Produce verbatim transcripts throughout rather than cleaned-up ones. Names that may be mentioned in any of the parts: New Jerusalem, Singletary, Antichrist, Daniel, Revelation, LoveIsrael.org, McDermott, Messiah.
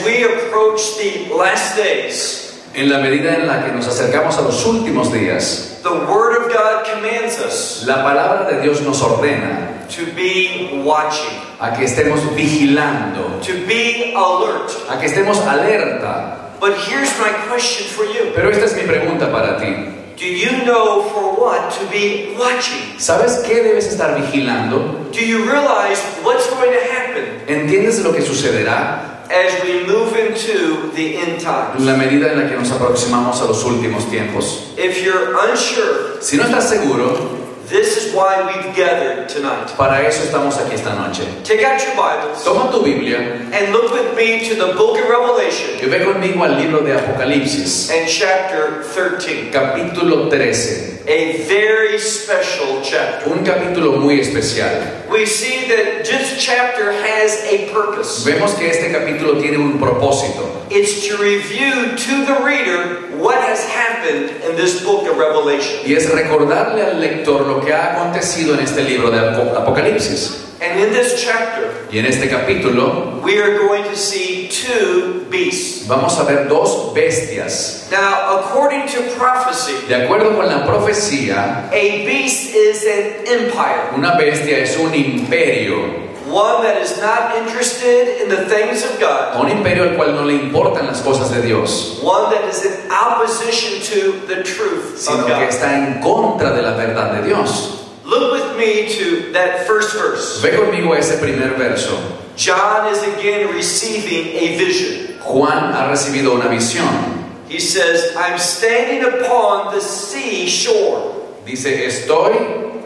as we approach the last days, en la medida en la que nos acercamos a los últimos días, the Word of God commands us, la palabra de Dios nos ordena, to be watching, a que estemos vigilando, to be alert, a que estemos alerta. But here's my question for you. Pero esta es mi pregunta para ti. Do you know for what to be watching? ¿Sabes qué debes estar vigilando? Do you realize what's going to happen? ¿Entiendes lo que sucederá? As we move into the end times. En la medida en la que nos aproximamos a los últimos tiempos. If you're unsure, si no estás seguro, this is why we've gathered tonight. Para eso estamos aquí esta noche. Take out your Bibles. Toma tu Biblia. And look with me to the book of Revelation. Y ve conmigo al libro de Apocalipsis. And chapter thirteen. Capítulo trece. A very special chapter. Un capítulo muy especial. We see that this chapter has a purpose. Vemos que este capítulo tiene un propósito. It's to review to the reader what has happened in this book of Revelation. Y es recordarle al lector lo que ha acontecido en este libro de Apocalipsis. And in this chapter, y en este capítulo, we are going to see two beasts. Vamos a ver dos bestias. Now, according to prophecy, de acuerdo con la profecía, a beast is an empire. Una bestia es un imperio. One that is not interested in the things of God. Un imperio al cual no le importan las cosas de Dios. One that is in opposition to the truth sino of God. Que está en contra de la verdad de Dios. Look with me to that first verse. Ve conmigo ese primer verso. John is again receiving a vision. Juan ha recibido una visión. He says, "I'm standing upon the sea shore." Dice, estoy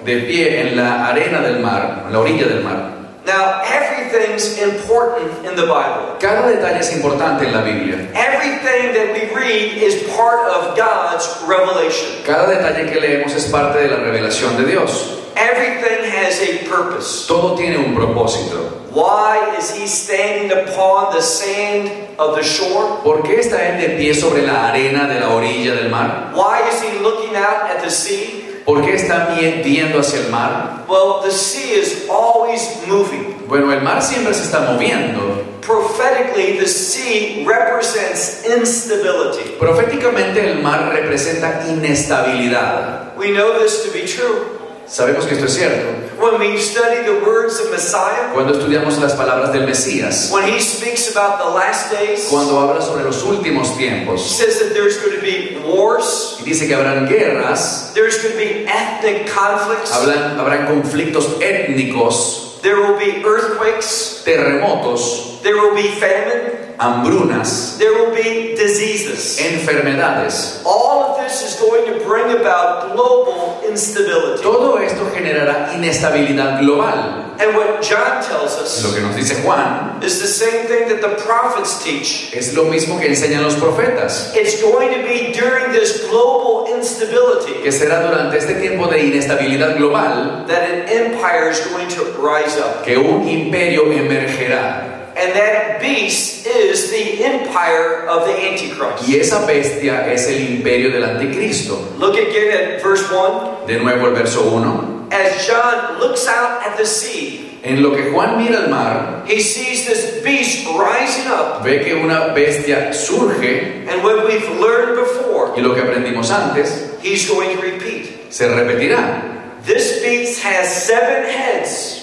de pie en la arena del mar, en la orilla del mar. Now, everything's important in the Bible. Cada detalle es importante en la Biblia. Everything that we read is part of God's revelation. Cada detalle que leemos es parte de la revelación de Dios. Everything has a purpose. Todo tiene un propósito. Why is he standing upon the sand of the shore? ¿Por qué está él de pie sobre la arena de la orilla del mar? Why is he looking out at the sea? ¿Por qué está viendo hacia el mar? Well, the sea is always moving. Bueno, el mar siempre se está moviendo. Prophetically, the sea represents instability. Proféticamente, el mar representa inestabilidad. We know this to be true. Sabemos que esto es cierto. When we study the words of Messiah, cuando estudiamos las palabras del Mesías, when he speaks about the last days, cuando habla sobre los últimos tiempos, he says that there's going to be wars, y dice que habrán guerras, there's going to be ethnic conflicts, habrán, habrán conflictos étnicos, there will be earthquakes, terremotos, there will be famine, hambrunas, there will be diseases, enfermedades. All of this is going to bring about global instability. Todo esto generará inestabilidad global. And what John tells us, lo que nos dice Juan, is the same thing that the prophets teach. Es lo mismo que enseñan los profetas. It's going to be during this global instability, que será durante este tiempo de inestabilidad global, that an empire is going to rise up. Que un imperio emergerá. And that beast is the empire of the Antichrist. Y esa bestia es el imperio del anticristo. Look again at verse one. De nuevo el verso uno. As John looks out at the sea, en lo que Juan mira al mar, he sees this beast rising up. Ve que una bestia surge. And what we've learned before, y lo que aprendimos antes, he's going to repeat. Se repetirá. This beast has seven heads.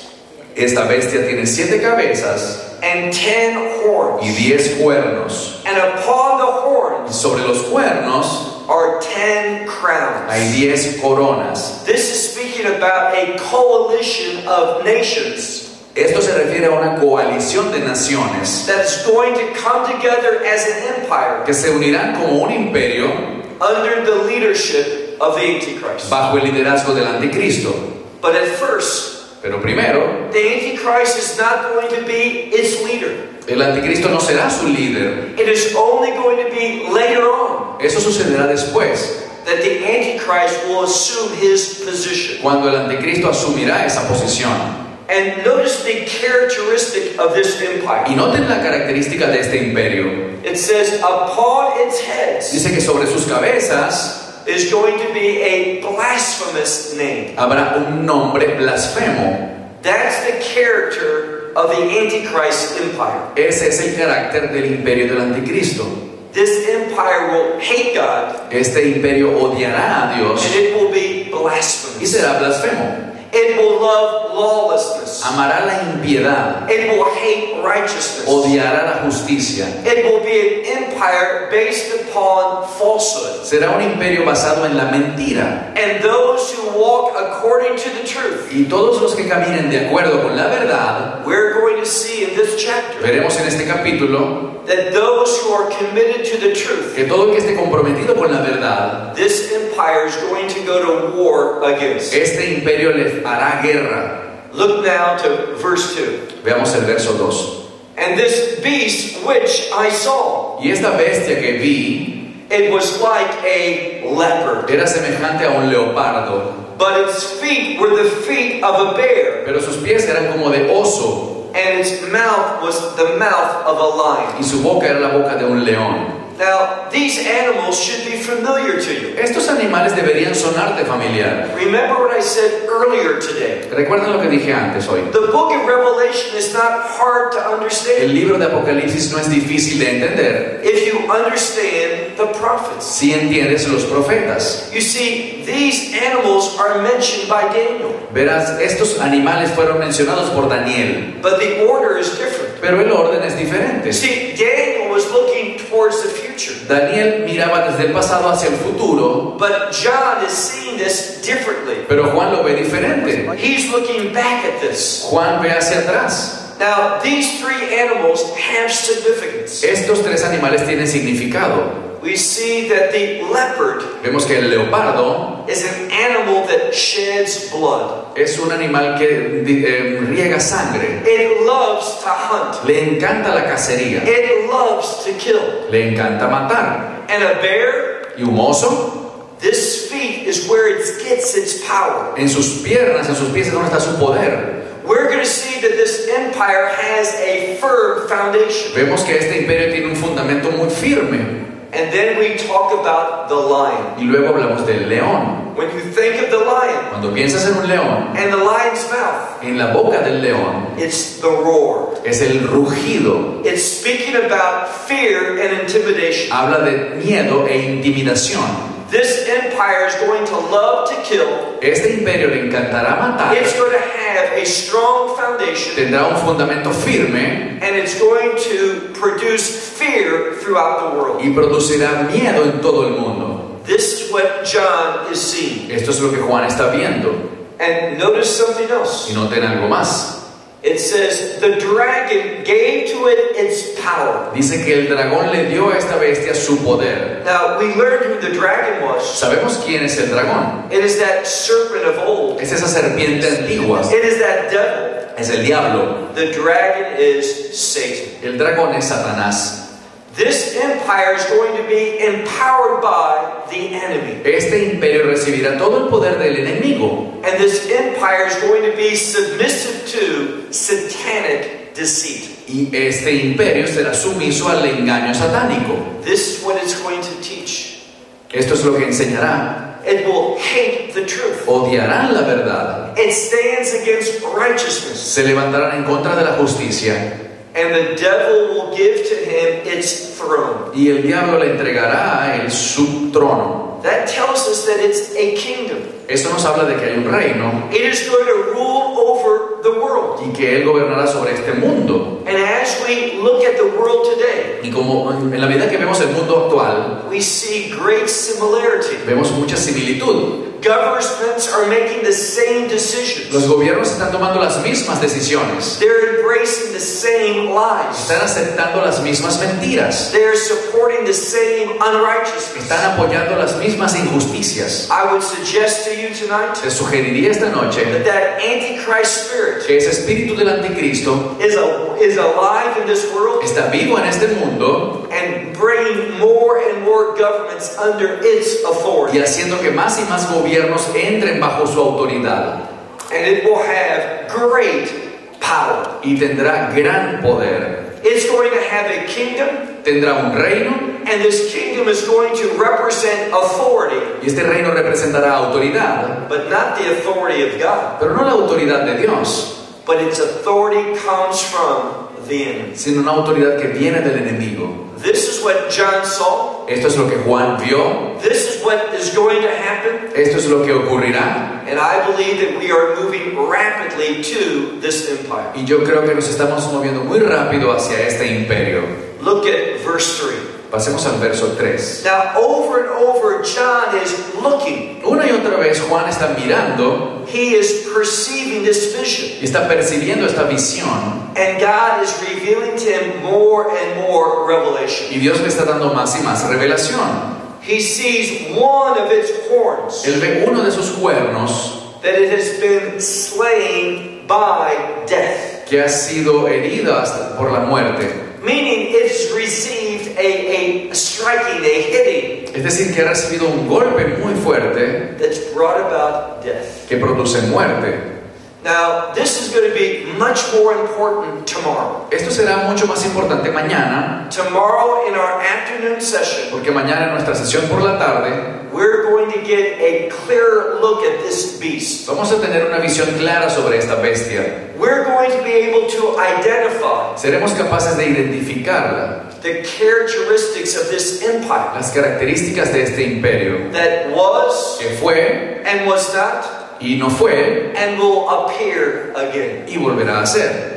Esta bestia tiene siete cabezas. And ten horns. Y diez cuernos. And upon the horns, y sobre los cuernos, are ten crowns. Hay diez coronas. This is speaking about a coalition of nations. Esto se refiere a una coalición de naciones. That is going to come together as an empire. Que se unirán como un imperio. Under the leadership of the Antichrist. Bajo el liderazgo del anticristo. But at first, pero primero, the Antichrist is not going to be its leader. El anticristo no será su líder. It is only going to be later on. Eso sucederá después. That the Antichrist will assume his position. Cuando el anticristo asumirá esa posición. And notice the characteristic of this empire. Y noten la característica de este imperio. It says upon its heads. Dice que sobre sus cabezas is going to be a blasphemous name. Habrá un nombre blasfemo. That's the character of the Antichrist empire. Ese es el carácter del imperio del anticristo. This empire will hate God. Este imperio odiará a Dios. And it will be blasphemous. Y será blasfemo. It will love lawlessness. Amará la impiedad. It will hate righteousness. Odiará la justicia. It will be an empire based upon falsehood. Será un imperio basado en la mentira. And those who walk according to the truth. Y todos los que caminen de acuerdo con la verdad. We're going to see in this chapter. Veremos en este capítulo. That those who are committed to the truth. Que todo el que esté comprometido con la verdad. This empire is going to go to war against. Este imperio le hará guerra. Look now to verse two. Veamos el verso dos. And this beast which I saw, y esta bestia que vi, it was like a leopard, era semejante a un leopardo, but its feet were the feet of a bear, pero sus pies eran como de oso, and its mouth was the mouth of a lion, y su boca era la boca de un león. Now, these animals should be familiar to you. Estos animales deberían sonarte familiar. Remember what I said earlier today. Recuerda lo que dije antes hoy. The book of Revelation is not hard to understand. El libro de Apocalipsis no es difícil de entender. If you understand the prophets. Si entiendes los profetas. You see, these animals are mentioned by Daniel. Verás, estos animales fueron mencionados por Daniel. But the order is different. Pero el orden es diferente. See, Daniel was looking towards the future. Daniel miraba desde el pasado hacia el futuro. But John is seeing this differently. Pero Juan lo ve diferente. He's looking back at this. Juan ve hacia atrás. Now, these three animals have significance. Estos tres animales tienen significado. We see that the leopard, vemos que el leopardo, is an animal that sheds blood. Es un animal que eh, riega sangre. It loves to hunt. Le encanta la cacería. It loves to kill. Le encanta matar. And a bear, y un oso, this feet is where it gets its power. En sus piernas, en sus pies es donde está su poder. We're going to see that this empire has a firm foundation. Vemos que este imperio tiene un fundamento muy firme. And then we talk about the lion. Y luego hablamos del león. When you think of the lion, cuando piensas en un león, and the lion's mouth, en la boca del león, it's the roar. Es el rugido. It's speaking about fear and intimidation. Habla de miedo e intimidación. This empire is going to love to kill. Este imperio le encantará matar. It's going to have a strong foundation. Tendrá un fundamento firme. And it's going to produce fear throughout the world. Y producirá miedo en todo el mundo. This is what John is seeing. Esto es lo que Juan está viendo. And notice something else. Y noten algo más. It says the dragon gave to it its power. Dice que el dragón le dio a esta bestia su poder. Now we learned who the dragon was. Sabemos quién es el dragón. It is that serpent of old. Es esa serpiente antigua. It is that devil. Es el diablo. The dragon is Satan. El dragón es Satanás. This empire is going to be empowered by the enemy. Este imperio recibirá todo el poder del enemigo. And this empire is going to be submissive to satanic deceit. Y este imperio será sumiso al engaño satánico. This is what it's going to teach. Esto es lo que enseñará. It will hate the truth. Odiarán la verdad. It stands against righteousness. Se levantarán en contra de la justicia. And the devil will give to him its throne. Y el diablo le entregará a él su trono. That tells us that it's a kingdom. Esto nos habla de que hay un reino. It is going to rule over the world. Y que él gobernará sobre este mundo. And as we look at the world today, y como en la medida que vemos el mundo actual, we see great similarity. Vemos mucha similitud. Governments are making the same decisions. Los gobiernos están tomando las mismas decisiones. They're embracing the same lies. Están aceptando las mismas mentiras. They're supporting the same unrighteousness. Están apoyando las mismas injusticias. I would suggest to you tonight. Te sugeriría esta noche. That, that Antichrist spirit. Que ese espíritu del anticristo. Is a, is alive in this world. Está vivo en este mundo. And bringing more and more governments under its authority. Y haciendo que más y más gobiernos entren bajo su autoridad. And it will have great power. Y tendrá gran poder. It's going to have a kingdom. Tendrá un reino. And this kingdom is going to represent authority. Y este reino representará autoridad. But not the authority of God. Pero no la autoridad de Dios. but its authority comes from the enemy. Sino una autoridad que viene del enemigo. This is what John saw. Esto es lo que Juan vio. This is what is going to happen. Esto es lo que ocurrirá. And I believe that we are moving rapidly to this empire. Y yo creo que nos estamos moviendo muy rápido hacia este imperio. Look at verse three. Pasemos al verso tres. Now over and over John is looking. Una y otra vez Juan está mirando. He is perceiving this vision. Y está percibiendo esta visión. And God is revealing to him more and more revelation. Y Dios le está dando más y más revelación. He sees one of its horns. Él ve uno de sus cuernos. That it has been slain by death. Que ha sido herido hasta por la muerte. Meaning it's received a, a striking, a hitting. Es decir, que ha recibido un golpe muy fuerte. That's brought about death. Que produce muerte. Now, this is going to be much more important tomorrow. Esto será mucho más importante mañana. Tomorrow in our afternoon session. Porque mañana en nuestra sesión por la tarde. We're going to get a clearer look at this beast. Vamos a tener una visión clara sobre esta bestia. We're going to be able to identify. Seremos capaces de identificarla. The characteristics of this empire. Las características de este imperio. That was. Que fue. And was not. Y no fue. And will appear again. Y volverá a ser.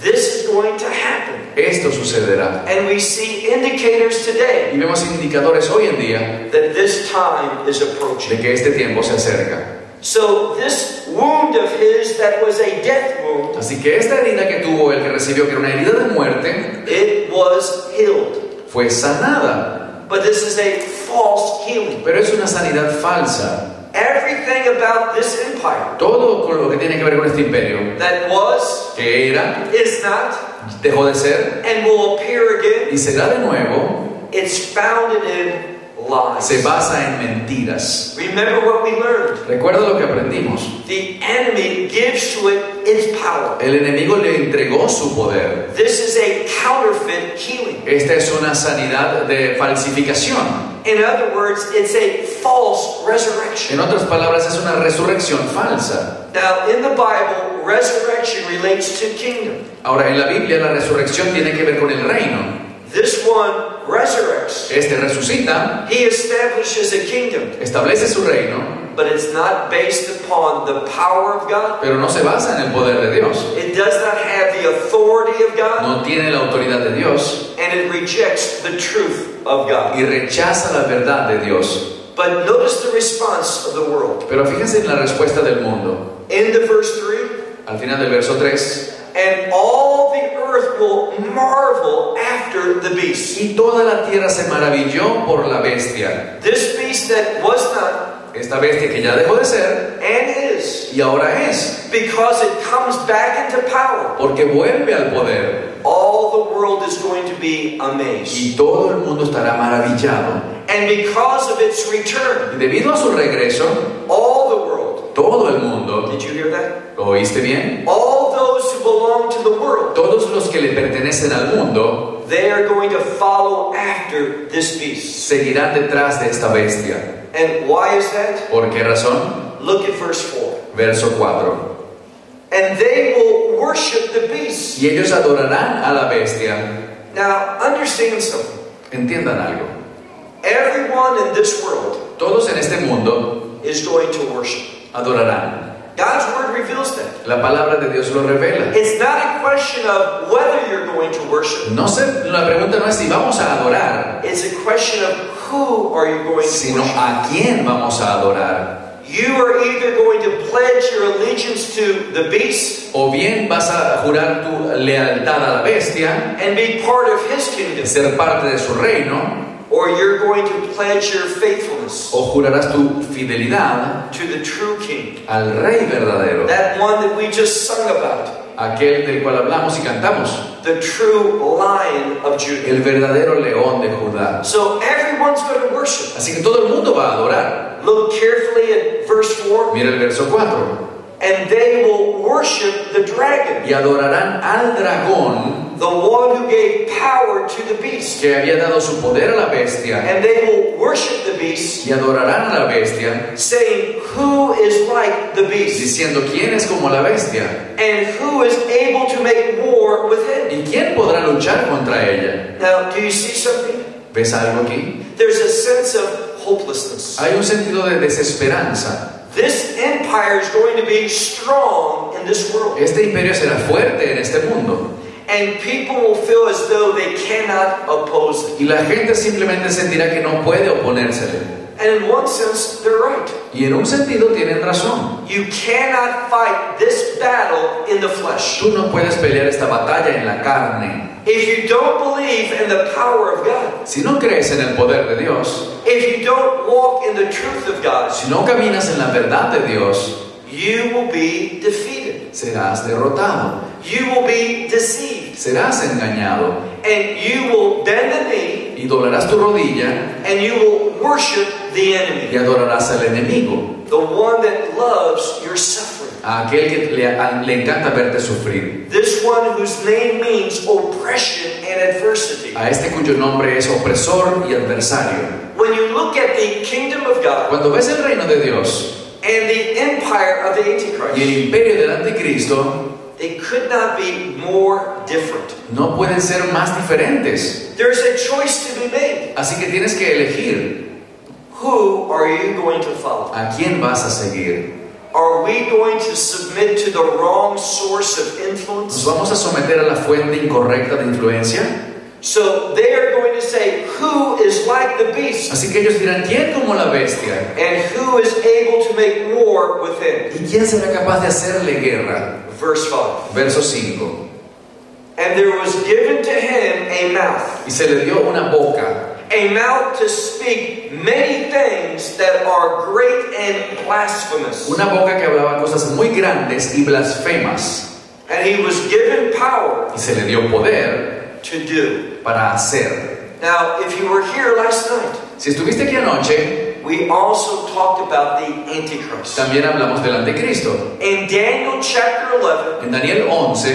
This is going to happen. Esto sucederá. And we see indicators today. Y vemos indicadores hoy en día. That this time is approaching. De que este tiempo se acerca. So this wound of his that was a death wound. Así que esta herida que tuvo el que recibió que era una herida de muerte. It was healed. Fue sanada. But this is a false healing. Pero es una sanidad falsa. Everything about this empire. Todo lo que tiene que ver con este imperio. That was. Que era. Is not. Dejó de ser. And will appear again. Y será de nuevo. It's founded in lies. Se basa en mentiras. Remember what we learned. Recuerda lo que aprendimos. The enemy gives to it its power. El enemigo le entregó su poder. This is a counterfeit healing. Esta es una sanidad de falsificación. In other words, it's a false resurrection. En otras palabras, es una resurrección falsa. Now, in the Bible, resurrection relates to kingdom. Ahora, en la Biblia, la resurrección tiene que ver con el reino. This one resurrects. Este resucita. He establishes a kingdom. Establece su reino. But it's not based upon the power of God. Pero no se basa en el poder de Dios. It does not have the authority of God. No tiene la autoridad de Dios. And it rejects the truth of God. Y rechaza la verdad de Dios. But notice the response of the world. Pero fíjense en la respuesta del mundo. In the verse three, al final del verso tres, and all the earth will marvel after the beast. Y toda la tierra se maravilló por la bestia. This beast that was not. Esta bestia que ya dejó de ser. And is. Y ahora es. Because it comes back into power. Porque vuelve al poder. All the world is going to be amazed. Y todo el mundo estará maravillado. And because of its return. Y debido a su regreso. All the world. Todo el mundo. Did you hear that? ¿Lo oíste bien? All those who belong to the world. Todos los que le pertenecen al mundo. They are going to follow after this beast. Seguirán detrás de esta bestia. And why is that? ¿Por qué razón? Look at verse four. Verso cuatro. And they will worship the beast. Y ellos adorarán a la bestia. Now, understand something. Entiendan algo. Everyone in this world, todos en este mundo, is going to worship. Adorarán. God's word reveals that. La palabra de Dios lo revela. It's not a question of whether you're going to worship. No se, la pregunta no es si vamos a adorar. It's a question of who are you going to sino worship? A quién vamos a adorar. You are either going to pledge your allegiance to the beast, o bien vas a jurar tu lealtad a la bestia, and be part of his kingdom, ser parte de su reino, or you're going to pledge your faithfulness, o jurarás tu fidelidad, to the true king, al rey verdadero, that one that we just sung about, aquel del cual hablamos y cantamos, the true lion of Judah, el verdadero león de Judá. So everyone's going to worship. Así que todo el mundo va a adorar. Look carefully at verse four. Mira el verso cuatro. And they will worship the dragon. Y adorarán al dragón. The Lord who gave power to the beast. Que había dado su poder a la bestia. And they will worship the beast. Y adorarán a la bestia. Saying, who is like the beast? Diciendo, ¿quién es como la bestia? And who is able to make war with it? ¿Y quién podrá luchar contra ella? Now, do you see something? ¿Ves algo aquí? There's a sense of hopelessness. Hay un sentido de desesperanza. This empire is going to be strong in this world. Este imperio será fuerte en este mundo. And people will feel as though they cannot oppose it. Y la gente simplemente sentirá que no puede oponérsele. And in one sense, they're right. Y en un sentido tienen razón. You cannot fight this battle in the flesh. Tú no puedes pelear esta batalla en la carne. If you don't believe in the power of God, si no crees en el poder de Dios, if you don't walk in the truth of God, si no caminas en la verdad de Dios, you will be defeated. Serás derrotado. You will be deceived. Serás engañado. And you will bend the knee. Y doblarás tu rodilla. And you will worship the enemy. Y adorarás al enemigo. The one that loves your suffering. A aquel que le, a, le encanta verte sufrir. This one whose name means oppression and adversity. A este cuyo nombre es opresor y adversario. When you look at the kingdom of God, cuando ves el reino de Dios, and the empire of the Antichrist, y el imperio del anticristo, they could not be more different. No pueden ser más diferentes. There's a choice to be made. Así que tienes que elegir. Who are you going to follow? ¿A quién vas a seguir? Are we going to submit to the wrong source of influence? ¿Nos vamos a someter a la fuente incorrecta de influencia? So they are going to say, who is like the beast? Así que ellos dirán, ¿quién como la bestia? And who is able to make war with him? ¿Y quién será capaz de hacerle guerra? Verse five. Verso cinco. And there was given to him a mouth. Y se le dio una boca. A mouth to speak many things that are great and blasphemous. Una boca que hablaba cosas muy grandes y blasfemas. And he was given power. Y se le dio poder. To do. Para hacer. Now, if you were here last night. Si estuviste aquí anoche. We also talked about the Antichrist. También hablamos del anticristo. In Daniel chapter eleven. En Daniel once.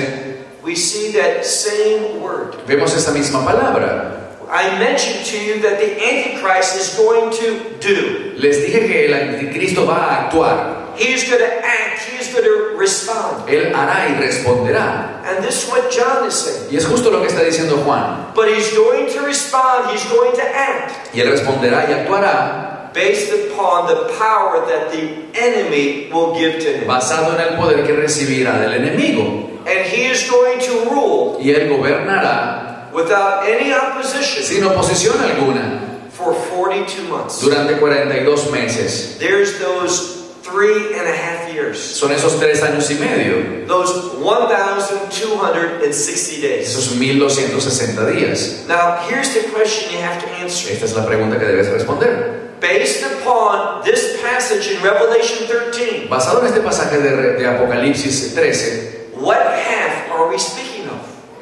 We see that same word. Vemos esa misma palabra. I mentioned to you that the Antichrist is going to do. Les dije que el anticristo va a actuar. He is going to act. He is going to respond. Él hará y responderá. And this is what John is saying. Y es justo lo que está diciendo Juan. But he's going to respond. He's going to act. Y él responderá y actuará. Based upon the power that the enemy will give to him. Basado en el poder que recibirá del enemigo. And he is going to rule. Y él gobernará. Without any opposition. Sin oposición alguna. For forty-two months. Durante cuarenta y dos meses. There's those three and a half years. Son esos tres años y medio. Those one thousand two hundred sixty days. Esos mil doscientos sesenta días. Now, here's the question you have to answer. Esta es la pregunta que debes responder. Based upon this passage in Revelation thirteen. Basado en este pasaje de, de Apocalipsis trece. What half are we speaking?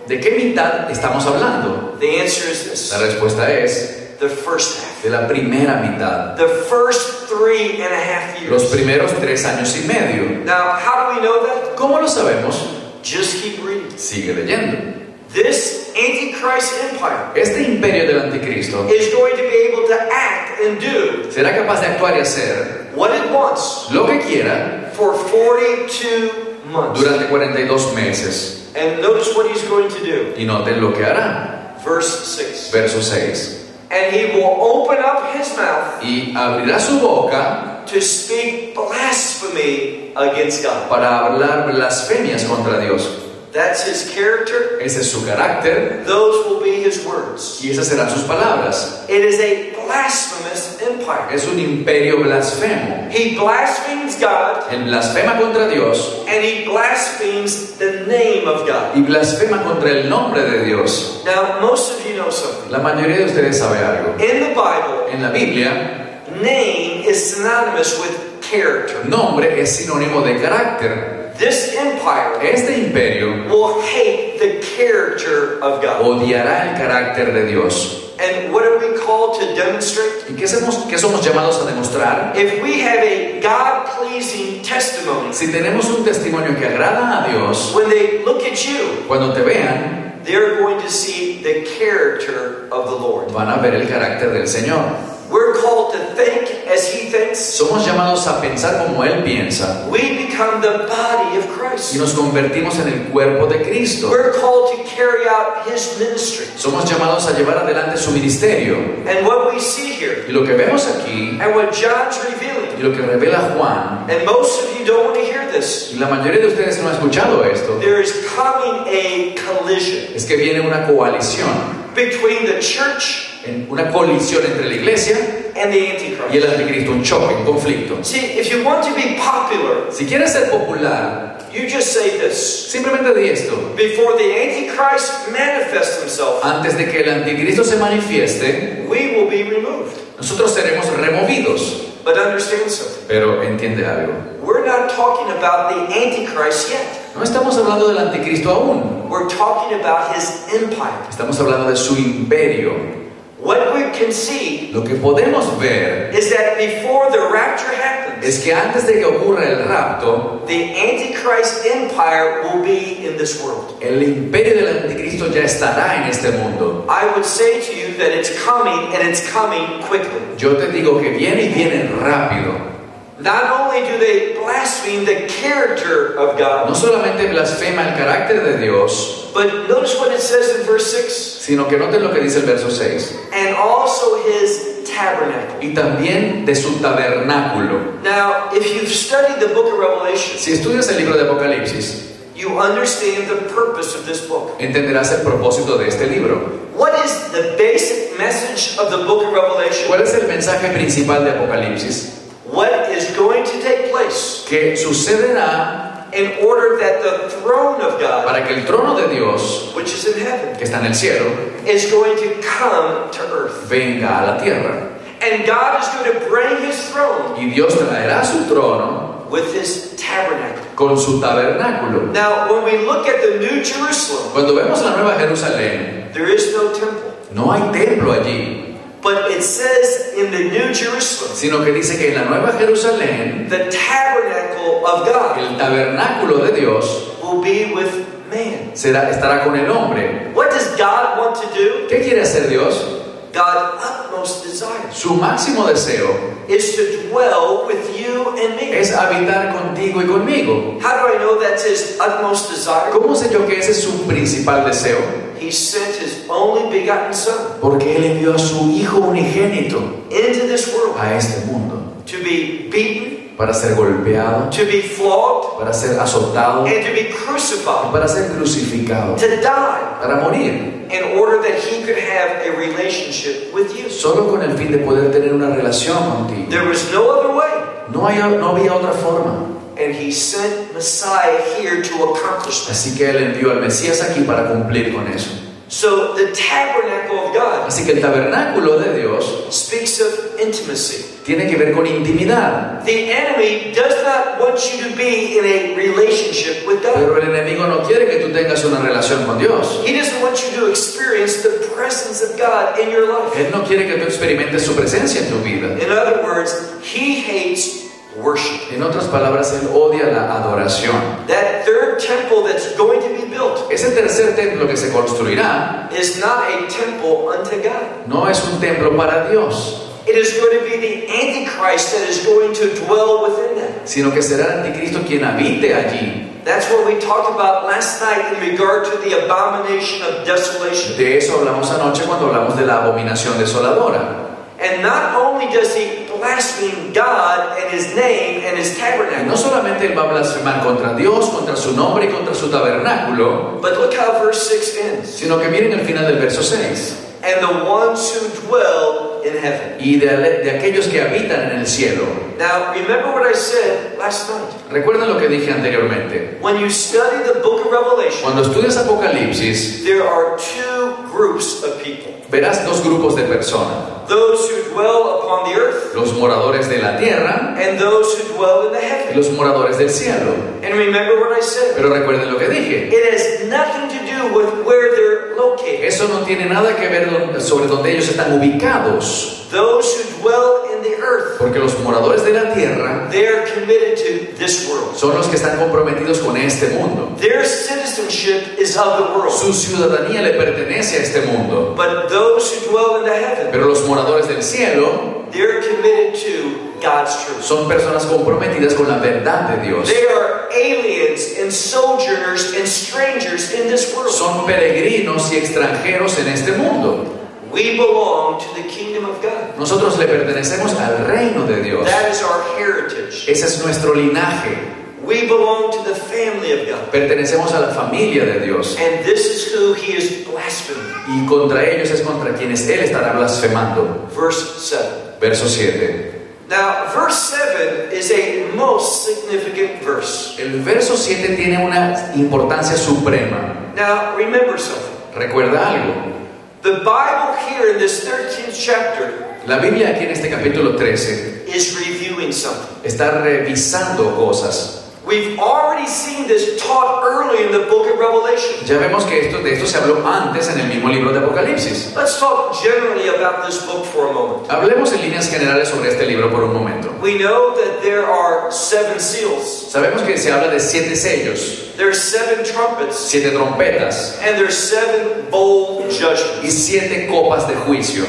¿De qué mitad estamos hablando? The answer is this. La respuesta es the first half. De la primera mitad. The first three and a half years. Los primeros tres años y medio. Now, how do we know that? ¿Cómo lo sabemos? Just keep reading. Sigue leyendo. This Antichrist empire. Este imperio del anticristo. Is going to be able to act and do. Será capaz de actuar y hacer. What it wants. Lo que quiera. For forty-two months. Durante cuarenta y dos meses. And notice what he's going to do. Y noten lo que hará. Verse six. Verso seis. And he will open up his mouth. Y abrirá su boca. To speak blasphemy against God. Para hablar blasfemias contra Dios. That's his character. Ese es su carácter. Those will be his words. Y esas serán sus palabras. It is a blasphemous empire. Es un imperio blasfemo. He blasphemes God. Él blasfema contra Dios. And he blasphemes the name of God. Y blasfema contra el nombre de Dios. Now, most of you know something. La mayoría de ustedes sabe algo. In the Bible, en la Biblia, name is synonymous with character. Nombre es sinónimo de carácter. This empire, este imperio, will hate the character of God. Odiará el carácter de Dios. And what are we called to demonstrate? ¿Y qué somos, qué somos llamados a demostrar? If we have a God-pleasing testimony, si tenemos un testimonio que agrada a Dios, when they look at you, cuando te vean, they're going to see the character of the Lord. Van a ver el carácter del Señor. We're called to think as He thinks. Somos llamados a pensar como Él piensa. We become the body of Christ. Y nos convertimos en el cuerpo de Cristo. We're called to carry out His ministry. Somos llamados a llevar adelante su ministerio. And what we see here. Y lo que vemos aquí. And what John's revealing. Y lo que revela Juan. And most of you don't want to hear this. Y la mayoría de ustedes no han escuchado esto. There is coming a collision. Es que viene una coalición. Between the church. En una colisión entre la iglesia y el anticristo, un choque, un conflicto. See, if you want to be popular, si quieres ser popular, you just say this. Simplemente di esto. Before the Antichrist manifests himself, antes de que el anticristo se manifieste, we will be removed. Nosotros seremos removidos. But understand something. Pero entiende algo. We're not talking about the Antichrist yet. No estamos hablando del anticristo aún. We're talking about his empire. Estamos hablando de su imperio. What we can see lo que podemos ver is that before the rapture happens, es que antes de que ocurra el rapto, the Antichrist empire will be in this world. El imperio del anticristo ya estará en este mundo. I would say to you that it's coming and it's coming quickly. Yo te digo que viene y viene rápido. Not only do they blaspheme the character of God, no solamente blasfema el carácter de Dios, but notice what it says in verse six, sino que noten lo que dice el verso seis, and also his tabernacle, y también de su tabernáculo. Now, if you've studied the book of Revelation, si estudias el libro de Apocalipsis, you understand the purpose of this book. Entenderás el propósito de este libro. What is the basic message of the book of Revelation? ¿Cuál es el mensaje principal de Apocalipsis? What is going to take place? Que sucederá in order that the throne of God, para que el trono de Dios, which is in heaven, que está en el cielo, is going to come to earth. Venga a la tierra. And God is going to bring His throne. Y Dios traerá su trono with His tabernacle. Con su tabernáculo. Now, when we look at the New Jerusalem, cuando vemos la nueva Jerusalén, there is no temple. No hay templo allí. But it says in the New Jerusalem, sino que dice que en la Nueva Jerusalén, the tabernacle of God, el tabernáculo de Dios, will be with man. Será, estará con el hombre. What does God want to do? ¿Qué quiere hacer Dios? God's utmost desire, su máximo deseo, is to dwell with you and me. Es habitar contigo y conmigo. How do I know that's His utmost desire? ¿Cómo sé yo que ese es su principal deseo? He sent His only begotten Son, porque él envió a su hijo unigénito, into this world, a este mundo, to be beaten, para ser golpeado, to be flogged, para ser azotado, and to be crucified, para ser crucificado, to die, para morir, in order that He could have a relationship with you. Solo con el fin de poder tener una relación contigo. There was no other way. No hay, no había otra forma. And He sent Messiah here to accomplish that. Así que él envió al Mesías aquí para cumplir con eso. So the tabernacle of God, así que el tabernáculo de Dios, speaks of intimacy. Tiene que ver con intimidad. The enemy does not want you to be in a relationship with God. Pero el enemigo no quiere que tú tengas una relación con Dios. He doesn't want you to experience the presence of God in your life. Él no quiere que tú experimentes su presencia en tu vida. In other words, he hates worship. En otras palabras, él odia la adoración. That third temple that's going to be built, ese tercer templo que se construirá, is not a temple unto God. No es un templo para Dios. It is going to be the Antichrist that is going to dwell within that. Sino que será el anticristo quien habite allí. That's what we talked about last night in regard to the abomination of desolation. De eso hablamos anoche cuando hablamos de la abominación desoladora. And not only does he blaspheme God and His name and His tabernacle, no solamente él va a blasfemar contra Dios, contra su nombre y contra su tabernáculo, but look how verse six ends, sino que miren el final del verso seis, and the ones who dwell in heaven, y de, de aquellos que habitan en el cielo. Now remember what I said last night. Recuerda lo que dije anteriormente. When you study the book of Revelation, cuando estudias Apocalipsis, there are two groups of people. Verás dos grupos de personas. Those who dwell upon the earth, los moradores de la tierra, and those who dwell in the heaven, los moradores del cielo. And remember what I said. Pero recuerden lo que dije. It has nothing to do with where they're located. Eso no tiene nada que ver sobre donde ellos están ubicados. Those who dwell in the earth, porque los moradores de la tierra committed to this world. Son los que están comprometidos con este mundo. Their citizenship is of the world. Su ciudadanía le pertenece a este mundo. But those who dwell in the heaven, pero los moradores del cielo, they're committed to God's truth. Son personas comprometidas con la verdad de Dios. They are aliens and sojourners and strangers in this world. Son peregrinos y extranjeros en este mundo. We belong to the kingdom of God. Nosotros le pertenecemos al reino de Dios. That is our heritage. Ese es nuestro linaje. We belong to the family of God. Pertenecemos a la familia de Dios. And this is who he is blaspheming. Y contra ellos es contra quienes él estará blasfemando. Verse seven. Verso siete. Now, verse seven is a most significant verse. El verso siete tiene una importancia suprema. Now, remember something. Recuerda algo. The Bible here in this thirteenth chapter, la Biblia aquí en este capítulo trece, is reviewing something. Está revisando cosas. We've already seen this taught early in the book of Revelation. Ya vemos que esto, de esto se habló antes en el mismo libro de Apocalipsis. Let's talk generally about this book for a moment. Hablemos en líneas generales sobre este libro por un momento. We know that there are seven seals. Sabemos que se habla de siete sellos. There's seven trumpets. Siete trompetas. And there's seven bold judgments. Y siete copas de juicio.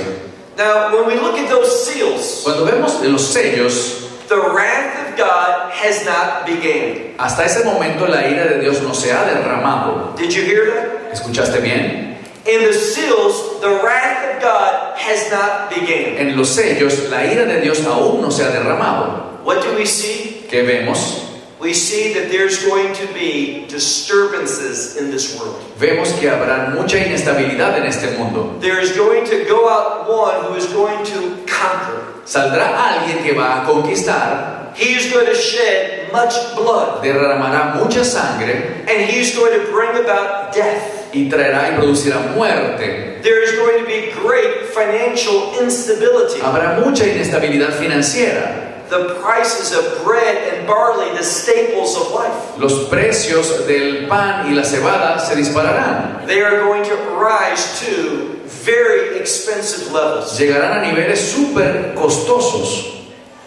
Now, when we look at those seals, cuando vemos los sellos, the wrath of God has not begun. Hasta ese momento la ira de Dios no se ha derramado. Did you hear that? ¿Escuchaste bien? In the seals, the wrath of God has not begun. En los sellos la ira de Dios aún no se ha derramado. What do we see? ¿Qué vemos? We see that there's going to be disturbances in this world. Vemos que habrá mucha inestabilidad en este mundo. There is going to go out one who is going to conquer. Saldrá alguien que va a conquistar. He is going to shed much blood. Derramará mucha sangre. And he is going to bring about death. Y traerá y producirá muerte. There is going to be great financial instability. Habrá mucha inestabilidad financiera. The prices of bread and barley, the staples of life. Los precios del pan y la cebada se dispararán. They are going to rise to very expensive levels. Llegarán a niveles super costosos.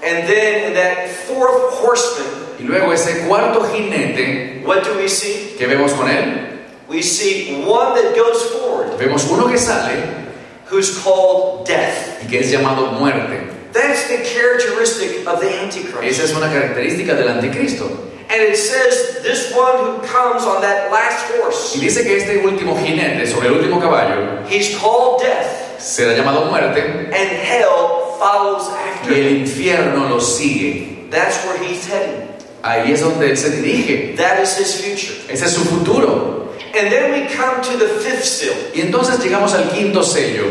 And then that fourth horseman. Y luego ese cuarto jinete. What do we see? ¿Qué vemos con él? We see one that goes forward. Vemos uno que sale. Who's called death. Y que es llamado muerte. That's the characteristic of the Antichrist. Esa es una característica del anticristo. And it says this one who comes on that last horse. Y dice que este último jinete sobre el último caballo. He's called death. Será llamado muerte. And hell follows after. Y el infierno lo sigue. That's where he's heading. Ahí es donde él se dirige. That is his future. Ese es su futuro. And then we come to the fifth seal. Y entonces llegamos al quinto sello.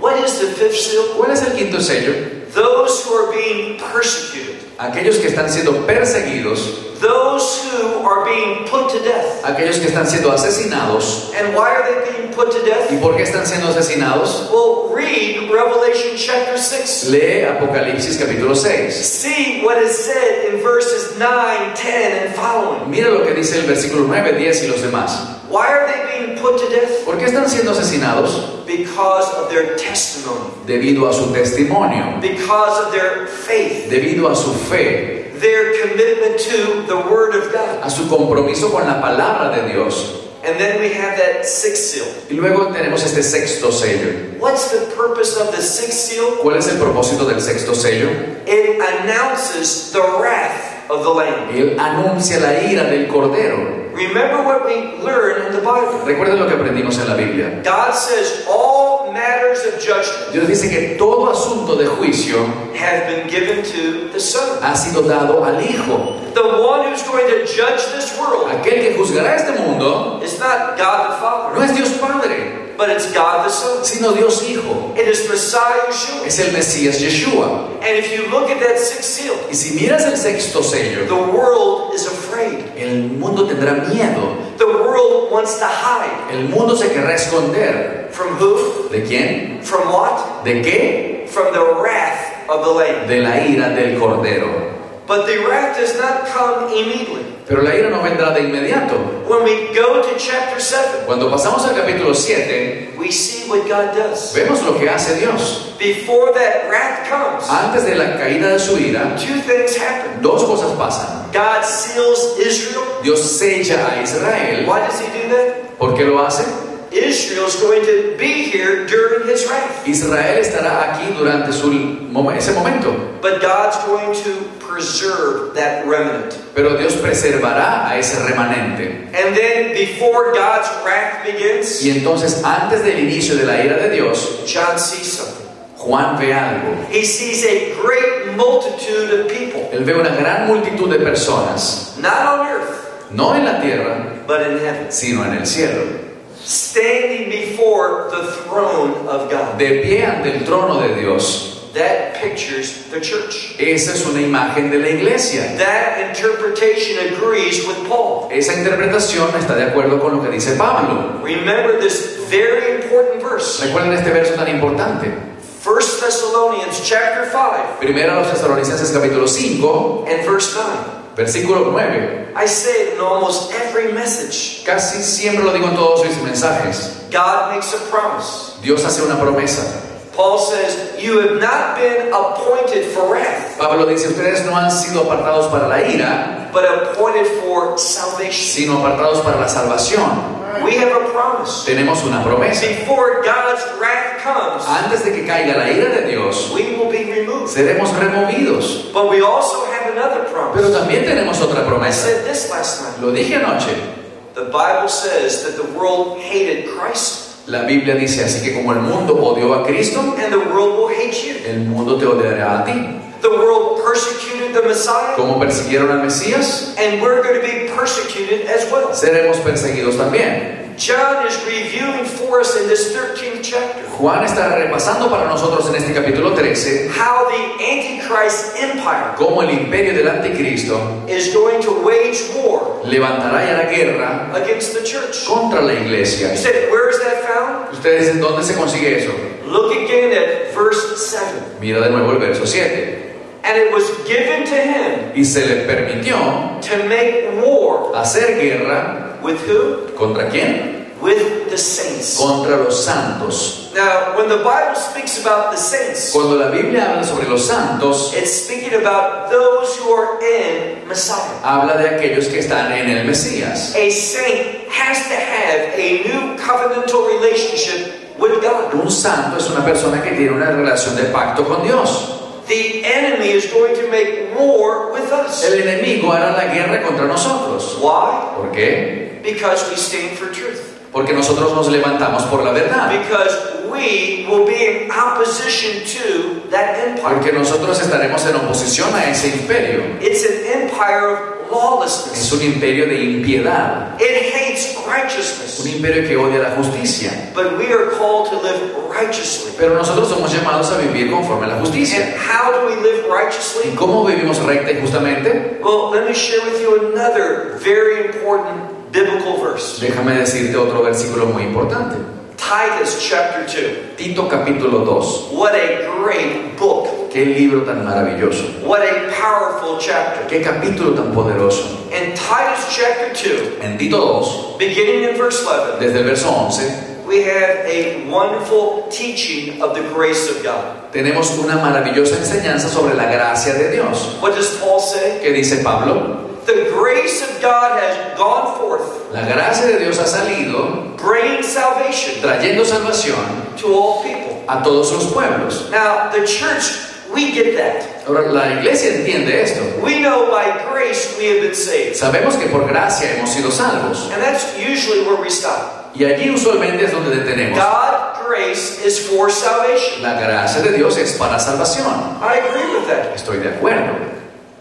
What is the fifth seal? ¿Cuál es el quinto sello? Those who are being persecuted. Aquellos que están siendo perseguidos. Those who are being put to death. Aquellos que están siendo asesinados. And why are they being put to death? ¿Y por qué están siendo asesinados? Well, read Revelation chapter six. Lee Apocalipsis capítulo seis. See what is said in verses nine, ten and following. Mira lo que dice el versículo nueve, diez y los demás. Why are they being put to death? ¿Por qué están siendo asesinados? Because of their testimony. Debido a su testimonio. Because of their faith. Debido a su fe. Their commitment to the word of God. A su compromiso con la palabra de Dios. And then we have that sixth seal. Y luego tenemos este sexto sello. What's the purpose of the sixth seal? ¿Cuál es el propósito del sexto sello? It announces the wrath of the Lamb. Él anuncia la ira del Cordero. Remember what we learn in the Bible. Recuerden lo que aprendimos en la Biblia. God says all matters of judgment. Dios dice que todo asunto de juicio has been given to the Son. Ha sido dado al Hijo. The one who's going to judge this world. Aquel que juzgará este mundo. It's not God the Father. No es Dios Padre. But it's God the Son. Sino Dios Hijo. It is Messiah Yeshua. Es el Mesías Yeshua. And if you look at that sixth seal. Y si miras el sexto sello. The world is afraid. El mundo tendrá miedo. The world wants to hide. El mundo se querrá esconder. From who? ¿De quién? From what? ¿De qué? From the wrath of the Lamb. De la ira del Cordero. But the wrath does not come immediately. Pero la ira no vendrá de inmediato. When we go to chapter seven, cuando pasamos al capítulo siete, we see what God does. Vemos lo que hace Dios. Before that wrath comes, antes de la caída de su ira, two things happen. Dos cosas pasan. God seals Israel. Dios sella a Israel. Why does he do that? ¿Por qué lo hace? Israel's going to be here during his wrath. Israel estará aquí durante su ese momento. But God's going to preserve that remnant. Pero Dios preservará a ese remanente. And then before God's wrath begins, y entonces antes del inicio de la ira de Dios, John sees something. Juan ve algo. He sees a great multitude of people. Él ve una gran multitud de personas. Not on earth, no en la tierra, but in heaven, sino en el cielo. Standing before the throne of God. De pie ante el trono de Dios. That pictures the church. Esa es una imagen de la iglesia. That interpretation agrees with Paul. Esa interpretación está de acuerdo con lo que dice Pablo. Remember this very important verse. Recuerden este verso tan importante. First Thessalonians chapter five. Primera a los Tesalonicenses capítulo cinco. And verse nine. Versículo nueve. I say it in almost every message. Casi siempre lo digo en todos mis mensajes. God makes a promise. Dios hace una promesa. Paul says, "You have not been appointed for wrath." Pablo dice, ustedes no han sido apartados para la ira, but appointed for salvation. Sino apartados para la salvación. We have a promise. Tenemos una promesa. Before God's wrath comes, antes de que caiga la ira de Dios, we will be removed. Seremos removidos. But we also have another promise. Pero también tenemos otra promesa. I said this last night. Lo dije anoche. The Bible says that the world hated Christ. La Biblia dice así que como el mundo odió a Cristo, and the world will hate you. El mundo te odiará a ti. The world persecuted the Messiah. Como persiguieron al Mesías. And we're going to be persecuted as well. Seremos perseguidos también. John is reviewing for us in this thirteenth chapter. Juan está repasando para nosotros en este capítulo trece. How the Antichrist empire. Cómo el imperio del anticristo. Is going to wage war. Levantará ya la guerra. Against the church. Contra la iglesia. You said, where is that found? Ustedes en dónde se consigue eso. Look again at verse seven. Mira de nuevo el verso siete. And it was given to him. Y se le permitió to make war. Hacer guerra. With who? ¿Contra quién? With the saints. Contra los santos. Now, when the Bible speaks about the saints, cuando la Biblia habla sobre los santos, it's speaking about those who are in Messiah. Habla de aquellos que están en el Mesías. A saint has to have a new covenantal relationship with God. Un santo es una persona que tiene una relación de pacto con Dios. The enemy is going to make war with us. El enemigo hará la guerra contra nosotros. Why? ¿Por qué? Because we stand for truth. Porque nosotros nos levantamos por la verdad. Because we will be in opposition to that empire. Porque nosotros estaremos en oposición a ese imperio. It's an empire of lawlessness. Es un imperio de impiedad. It hates righteousness. Un imperio que odia la justicia. But we are called to live righteously. Pero nosotros somos llamados a vivir conforme a la justicia. And how do we live righteously? ¿Y cómo vivimos recta y justamente? Well, let me share with you another very important biblical verse. Déjame decirte otro versículo muy importante. Titus chapter two. Tito capítulo dos. What a great book. Qué libro tan maravilloso. What a powerful chapter. Qué capítulo tan poderoso. In Titus chapter two. En Tito dos. Beginning in verse eleven. Desde el verso once. We have a wonderful teaching of the grace of God. Tenemos una maravillosa enseñanza sobre la gracia de Dios. What does Paul say? ¿Qué dice Pablo? The grace of God has gone forth. La gracia de Dios ha salido, bringing salvation, trayendo salvación, to all people, a todos los pueblos. Now the church, we get that. Ahora la iglesia entiende esto. We know by grace we have been saved. Sabemos que por gracia hemos sido salvos. And that's usually where we stop. Y allí usualmente es donde detenemos. God, grace is for salvation. La gracia de Dios es para salvación. I agree with that. Estoy de acuerdo.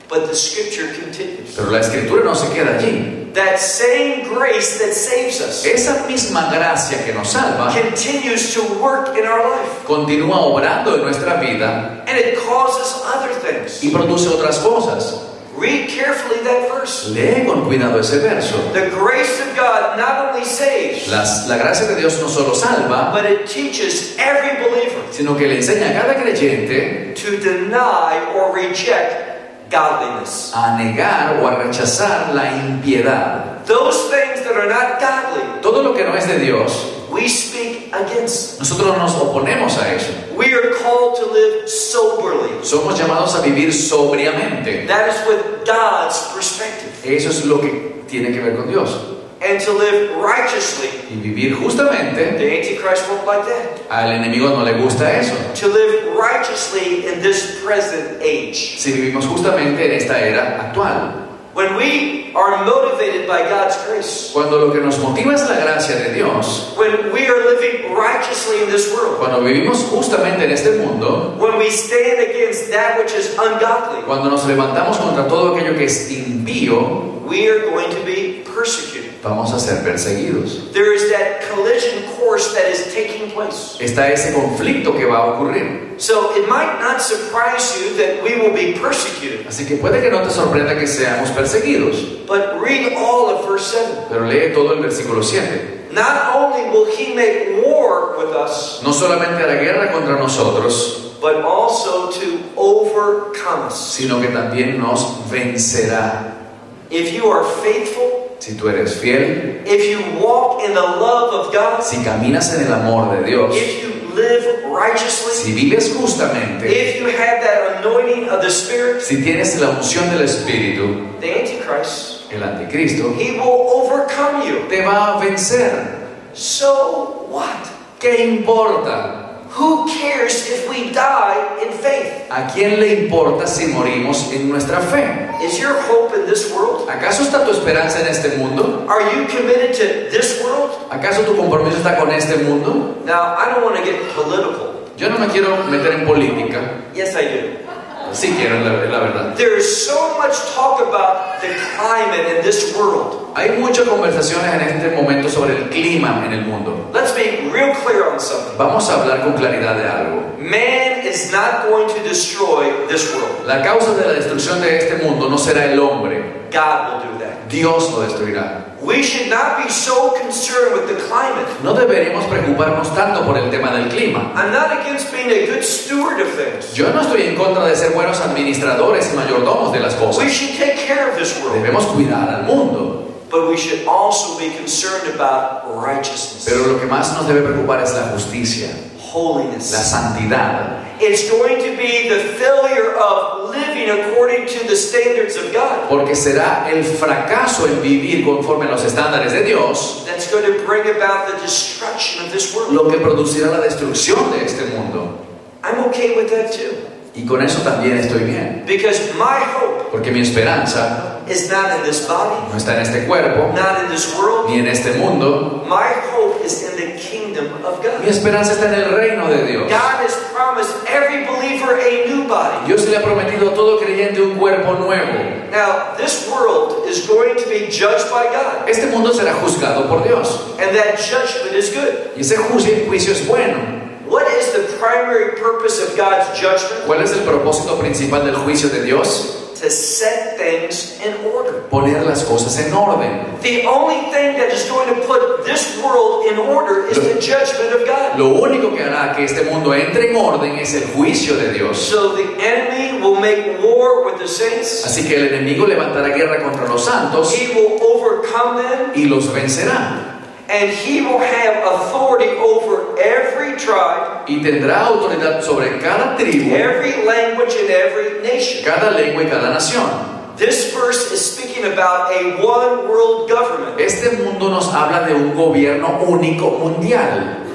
But the scripture continues. Pero la escritura no se queda allí. That same grace that saves us. Esa misma gracia que nos salva. Continues to work in our life. Continúa obrando en nuestra vida. And it causes other things. Y produce otras cosas. Read carefully that verse. Lee con cuidado ese verso. The grace of God not only saves. Las, la gracia de Dios no solo salva. But it teaches every believer. Sino que le enseña a cada creyente. To deny or reject godliness. A negar o a rechazar la impiedad. Those things that are not godly. Todo lo que no es de Dios. We speak against. Nosotros nos oponemos a eso. We are called to live soberly. Somos llamados a vivir sobriamente. That is with God's perspective. Eso es lo que tiene que ver con Dios. And to live righteously. Y vivir justamente. The Antichrist won't like that. Al enemigo no le gusta eso. To live righteously in this present age. Si vivimos justamente en esta era actual. When we are motivated by God's grace. Cuando lo que nos motiva es la gracia de Dios. When we are living righteously in this world. Cuando vivimos justamente en este mundo. When we stand against that which is ungodly. Cuando nos levantamos contra todo aquello que es impío. We are going to be persecuted. Vamos a ser perseguidos. There is that collision course that is taking place. Está ese conflicto que va a ocurrir. So it might not surprise you that we will be persecuted. Así que puede que no te sorprenda que seamos perseguidos. But read all of verse seven. Pero lee todo el versículo siete. Not only will he make war with us. No solamente hará guerra contra nosotros. But also to overcome us. Sino que también nos vencerá. If you are faithful. Si tú eres fiel, if you walk in the love of God, si caminas en el amor de Dios, if you live righteously, si vives justamente, if you have that anointing of the Spirit, si tienes la unción del Espíritu, the Antichrist, el anticristo, he will overcome you, te va a vencer. So what? ¿Qué importa? Who cares if we die in faith? ¿A quién le importa si morimos en nuestra fe? Is your hope in this world? ¿Acaso está tu esperanza en este mundo? Are you committed to this world? ¿Acaso tu compromiso está con este mundo? Now, I don't want to get political. Yo no me quiero meter en política. Yes, I do. Sí quiero, la, la verdad. There is so much talk about the climate in this world. Hay muchas conversaciones en este momento sobre el clima en el mundo. Let's be real clear on something. Vamos a hablar con claridad de algo. Man is not going to destroy this world. La causa de la destrucción de este mundo no será el hombre. God will do that. Dios lo destruirá. We should not be so concerned with the climate. No deberíamos preocuparnos tanto por el tema del clima. I'm not against being a good steward of things. Yo no estoy en contra de ser buenos administradores y mayordomos de las cosas. We should take care of this world. Debemos cuidar al mundo. But we should also be concerned about righteousness. Pero lo que más nos debe preocupar es la justicia. Holiness. La santidad. It's going to be the failure of living according to the standards of God. Porque será el fracaso en vivir conforme a los estándares de Dios. That's going to bring about the destruction of this world. Lo que producirá la destrucción de este mundo. I'm okay with that too. Y con eso también estoy bien. Because my hope. Porque mi esperanza. Is not in this body. No está en este cuerpo. Not in this world. Ni en este mundo. My hope is in the kingdom of God. Mi esperanza está en el reino de Dios. God has promised every believer a new body. Dios le ha prometido a todo creyente un cuerpo nuevo. Now, this world is going to be judged by God. Este mundo será juzgado por Dios. And that judgment is good. Y ese juicio es bueno. What is the primary purpose of God's judgment? ¿Cuál es el propósito principal del juicio de Dios? To set things in order. Poner las cosas en orden. The only thing that is going to put this world in order is the judgment of God. Lo único que hará que este mundo entre en orden es el juicio de Dios. So the enemy will make war with the saints. Así que el enemigo levantará guerra contra los santos. He will overcome them. Y los vencerá. And he will have authority over every tribe, y tendrá autoridad sobre cada tribu, every language and every nation. Cada lengua y cada nación. This verse is speaking about a one world government. Este mundo nos habla de un gobierno único mundial.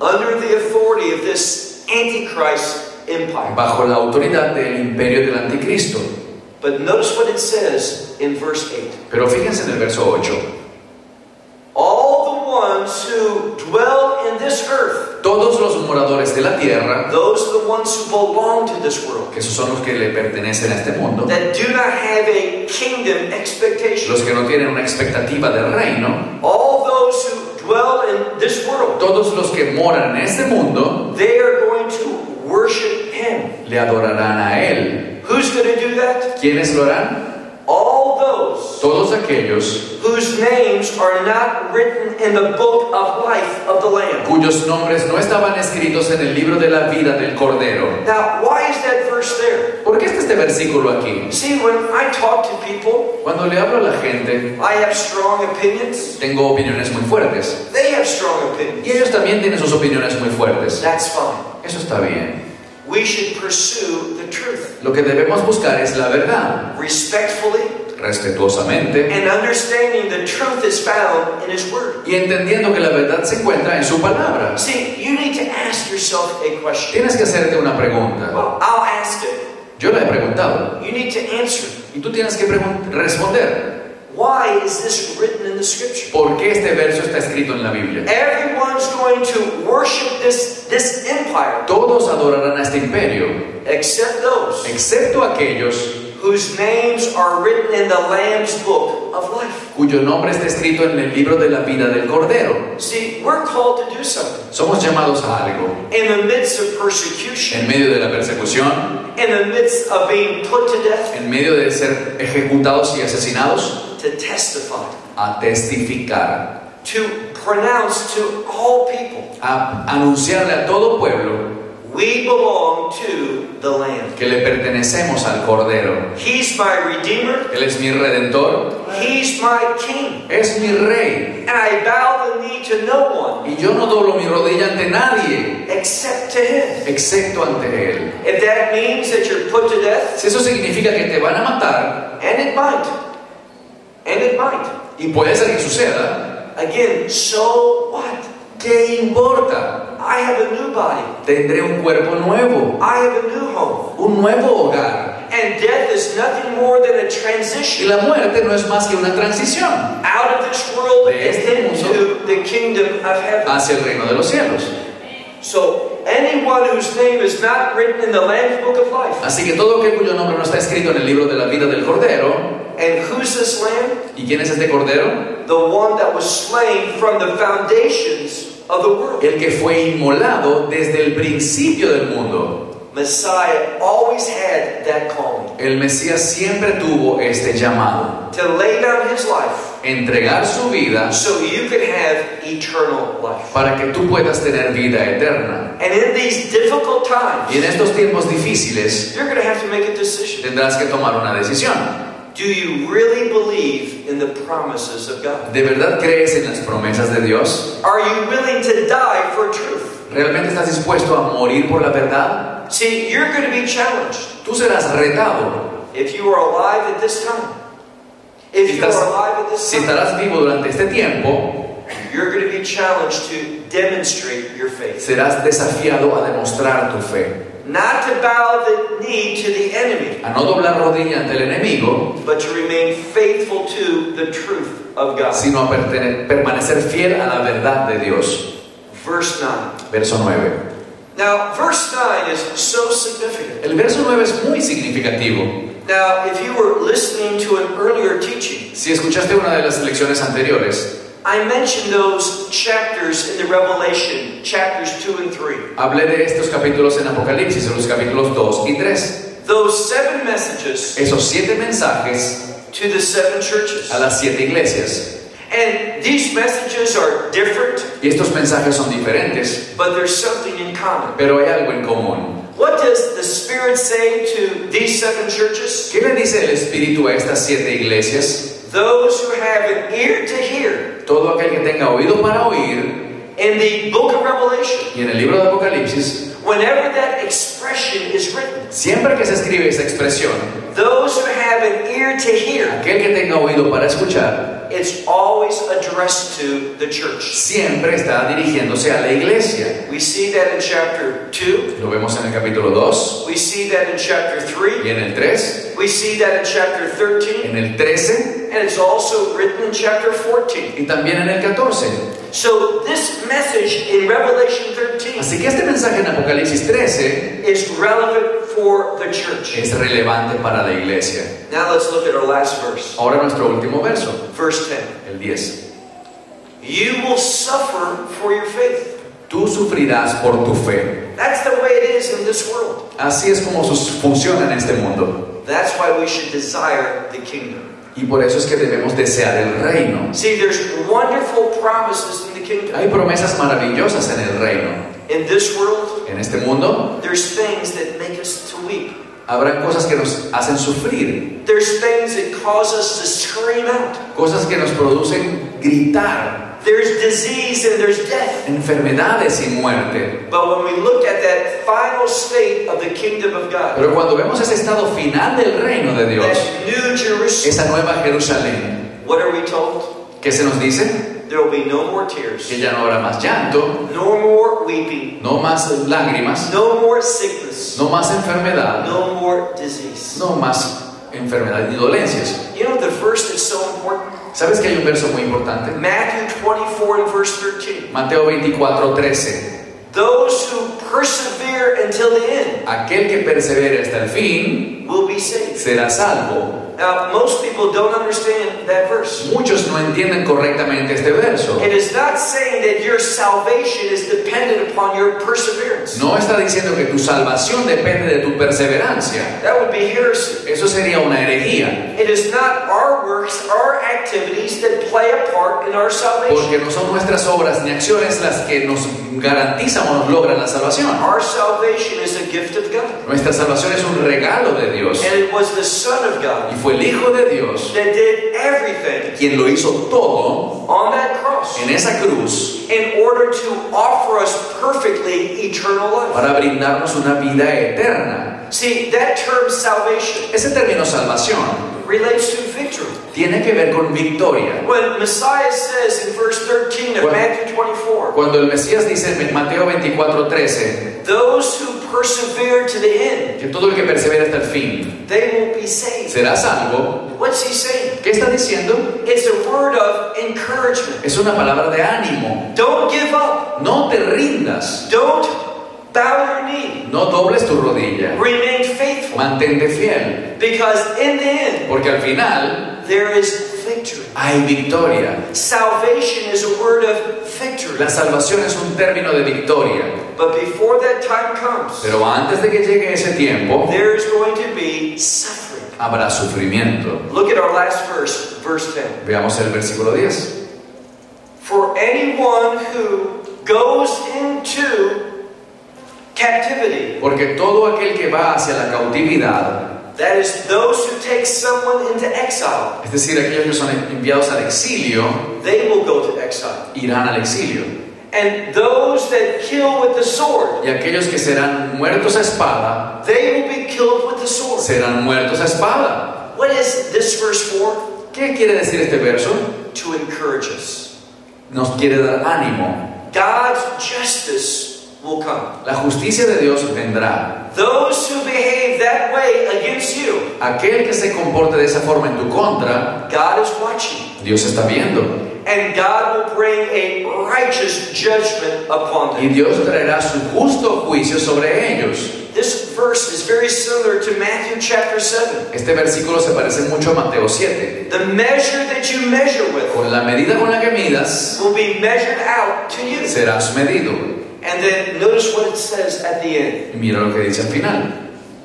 Under the authority of this Antichrist empire. Bajo la autoridad del imperio del anticristo. But notice what it says in verse eight. Pero fíjense en el verso ocho. Who dwell in this earth. Todos los moradores de la tierra. Those are the ones who belong to this world. Que esos son los que le pertenecen a este mundo. That do not have a kingdom expectation. Los que no tienen una expectativa del reino. All those who dwell in this world. Todos los que moran en este mundo. They are going to worship him. Le adorarán a él. Who's going to do that? ¿Quiénes lo harán? All those. todos aquellos whose names are not written in the book of life of the Lamb. Cuyos nombres no estaban escritos en el libro de la vida del Cordero. Now, why is that verse there? ¿Por qué está este versículo aquí? See, when I talk to people, cuando le hablo a la gente, I have strong opinions. Tengo opiniones muy fuertes. They have strong opinions. Y ellos también tienen sus opiniones muy fuertes. That's fine. Eso está bien. We should pursue the truth. Lo que debemos buscar es la verdad. Respectfully. Respetuosamente, and understanding the truth is found in His Word. Y entendiendo que la verdad se encuentra en su palabra. See, you need to ask yourself a question. Tienes que hacerte una pregunta. Well, I'll ask it. Yo la he preguntado. You need to answer. Y tú tienes que responder. Why is this written in the Scripture? ¿Por qué este verso está escrito en la Biblia? Everyone's going to worship this this empire. Todos adorarán a este imperio. Except those. Excepto aquellos. Whose names are written in the Lamb's book of life. Cuyo nombre está escrito en el libro de la vida del Cordero. See, we're called to do something. Somos llamados a algo. In the midst of persecution. En medio de la persecución. In the midst of being put to death. En medio de ser ejecutados y asesinados. To testify. A testificar. To pronounce to all people. A anunciarle a todo pueblo. We belong to the Lamb. Que le pertenecemos al Cordero. He's my Redeemer. Él es mi Redentor. He's my King. Es mi Rey. And I bow the knee to no one. Y yo no doblo mi rodilla ante nadie. Except to Him. Excepto ante Él. If that means that you're put to death. Si eso significa que te van a matar. And it might. And it might. Y puede ser que suceda. Again, so what? ¿Qué importa? I have a new body. Tendré un cuerpo nuevo. I have a new home. Un nuevo hogar. And death is nothing more than a transition. Y la muerte no es más que una transición. Out of this world and into the kingdom of heaven. Hacia el reino de los cielos. So anyone whose name is not written in the Lamb's book of life. Así que todo aquel cuyo nombre no está escrito en el libro de la vida del Cordero. And who's this Lamb? ¿Y quién es este Cordero? The one that was slain from the foundations. El que fue inmolado desde el principio del mundo. Messiah always had that calling. El Mesías siempre tuvo este llamado. To lay down his life. Entregar su vida. So you could have eternal life. Para que tú puedas tener vida eterna. And in these difficult times. Y en estos tiempos difíciles. You're going to have to make a decision. Tendrás que tomar una decisión. Do you really believe in the promises of God? ¿De verdad crees en las promesas de Dios? Are you willing to die for truth? ¿Realmente estás dispuesto a morir por la verdad? See, you're going to be challenged. Tú serás retado. If you are alive at this time. If si you estás, are alive at this time. Si estarás vivo durante este tiempo, you're going to be challenged to demonstrate your faith. Serás desafiado a demostrar tu fe. Not to bow the knee to the enemy, a no doblar rodilla ante el enemigo, but to remain faithful to the truth of God. Sino a permanecer fiel a la verdad de Dios. Verse nine. Verso nueve. Now, verse nine is so significant. El verso nueve es muy significativo. Now, if you were listening to an earlier teaching, si escuchaste una de las lecciones anteriores. I mentioned those chapters in the Revelation, chapters two and three. Hablé de estos capítulos en Apocalipsis, en los capítulos dos y tres. Those seven messages. Esos siete mensajes. To the seven churches. A las siete iglesias. And these messages are different. Y estos mensajes son diferentes. But there's something in common. Pero hay algo en común. What does the Spirit say to these seven churches? ¿Qué le dice el Espíritu a estas siete iglesias? Those who have an ear to hear. Todo aquel que tenga oído para oír. In the book of Revelation. Y en el libro de Apocalipsis. Whenever that expression is written. Siempre que se escribe esa expresión. Those who have an ear to hear. Aquel que tenga oído para escuchar. It's always addressed to the church. Siempre está dirigiéndose a la iglesia. We see that in chapter two. Lo vemos en el capítulo dos. We see that in chapter three. Y en el tres. We see that in chapter thirteen. En el trece. And it's also written in chapter fourteen. Y también en el catorce. So this message in Revelation thirteen. Así que este mensaje en Apocalipsis trece is relevant for the church. Es relevante para la iglesia. Now let's look at our last verse. Ahora nuestro último verso. Verse ten. El diez. You will suffer for your faith. Tú sufrirás por tu fe. That's the way it is in this world. Así es como funciona en este mundo. That's why we should desire the kingdom. Y por eso es que debemos desear el reino. See, there's wonderful promises in the kingdom. Hay promesas maravillosas en el reino. In this world, en este mundo, there's things that make us to weep. Habrá cosas que nos hacen sufrir. There's things that cause us to scream out. Cosas que nos producen gritar. There's disease and there's death. Enfermedades y muerte. But when we look at that final state of the kingdom of God, pero cuando vemos ese estado final del reino de Dios, that New Jerusalem, esa nueva Jerusalén, what are we told? ¿Qué se nos dice? There will be no more tears. Que ya no habrá más llanto. No more weeping. No más lágrimas. No more sickness. No más enfermedad. No more disease. No más enfermedad ni dolencias. You know the verse is so important. ¿Sabes que hay un verso muy importante? Matthew twenty-four and verse thirteen. Mateo veinticuatro, trece. Those who persevere until the end. Aquel que persevere hasta el fin will be saved. Será salvo. Now, most people don't understand that verse. Muchos no entienden correctamente este verso. It is not saying that your salvation is dependent upon your perseverance. No está diciendo que tu salvación depende de tu perseverancia. That would be heresy. Eso sería una herejía. It is not our works, our activities that play a part in our salvation. Porque no son nuestras obras ni acciones las que nos garantizan o nos logran la salvación. Our salvation is a gift of God. Nuestra salvación es un regalo de Dios. And it was the Son of God. Y fue el Hijo de Dios that did everything, quien lo hizo todo on that cross, en esa cruz, in order to offer us perfectly eternal life, para brindarnos una vida eterna. See, that term salvation, ese término salvación, relates to victory. Tiene que ver con victoria. When Messiah says in verse thirteen of Matthew twenty-four, cuando el Mesías dice en Mateo veinticuatro, trece, those who persevere to the end, que todo el que persevera hasta el fin, they will be saved. Será salvo. What's he saying? ¿Qué está diciendo? It's a word of encouragement. Es una palabra de ánimo. Don't give up. No te rindas. Don't bow your knee. No dobles tu rodilla. Remain faithful. Mantente fiel. Because in the end, porque al final, there is victory. Hay victoria. Salvation is a word of victory. La salvación es un término de victoria. But before that time comes, pero antes de que llegue ese tiempo, there is going to be suffering. Habrá sufrimiento. Look at our last verse, verse ten. Veamos el versículo diez. For anyone who goes into captivity, porque todo aquel que va hacia la cautividad, that is those who take someone into exile, es decir, aquellos que son enviados al exilio, they will go to exile, irán al exilio, and those that kill with the sword, y aquellos que serán muertos a espada, they will be killed with the sword, serán muertos a espada. What is this verse for? ¿Qué quiere decir este verso? To encourage us. Nos quiere dar ánimo. God's justice will come. La justicia de Dios vendrá. Those who behave that way against you, aquel que se comporte de esa forma en tu contra, God is watching. Dios está viendo. And God will bring a righteous judgment upon them. Y Dios traerá su justo juicio sobre ellos. This verse is very similar to Matthew chapter seven. Este versículo se parece mucho a Mateo siete. The measure that you measure with, con la medida con la que midas, will be measured out to you. Serás medido. And then notice what it says at the end. Mira lo que dice al final.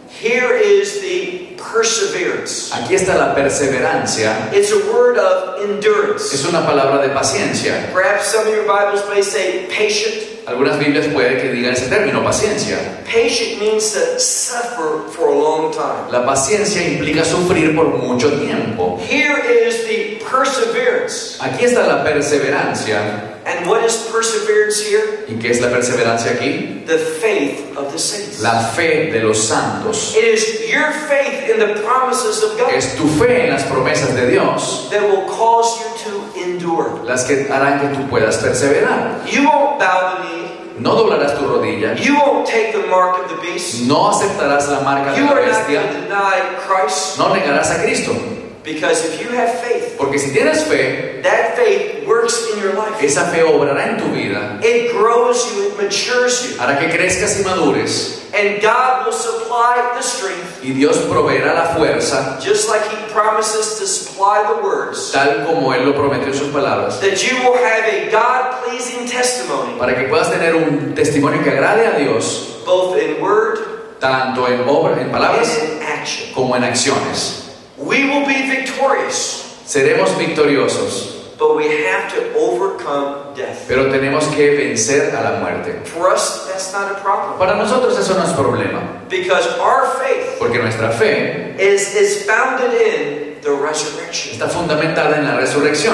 Here is the perseverance. Aquí está la perseverancia. It's a word of endurance. Es una palabra de paciencia. Perhaps some of your Bibles may say patient. Algunas Biblias puede que digan ese término, paciencia. Patient means to suffer for a long time. La paciencia implica sufrir por mucho tiempo. Here is the perseverance. Aquí está la perseverancia. And what is perseverance here? ¿Y qué es la perseverancia aquí? The faith of the saints. La fe de los santos. It is your faith in the promises of God. Es tu fe en las promesas de Dios. That will cause you to endure. Las que harán que tú puedas perseverar. You won't bow the knee. No doblarás tu rodilla. You won't take the mark of the beast. No aceptarás la marca de la bestia. You will not deny Christ. No negarás a Cristo. Because if you have faith, porque si tienes fe, that faith works in your life. Esa fe obrará en tu vida. It grows you, it matures you. Hará que crezcas y madures. And God will supply the strength. Y Dios proveerá la fuerza. Just like He promises to supply the words. Tal como él lo prometió en sus palabras. That you will have a God-pleasing testimony. Para que puedas tener un testimonio que agrade a Dios. Both in word, tanto en obra, en palabras, and in action, como en acciones. We will be victorious. Seremos victoriosos. But we have to overcome death. Pero tenemos que vencer a la muerte. For us, that's not a problem. Para nosotros eso no es problema. Because our faith Porque nuestra fe is, is founded in the resurrection. Está fundamentada en la resurrección.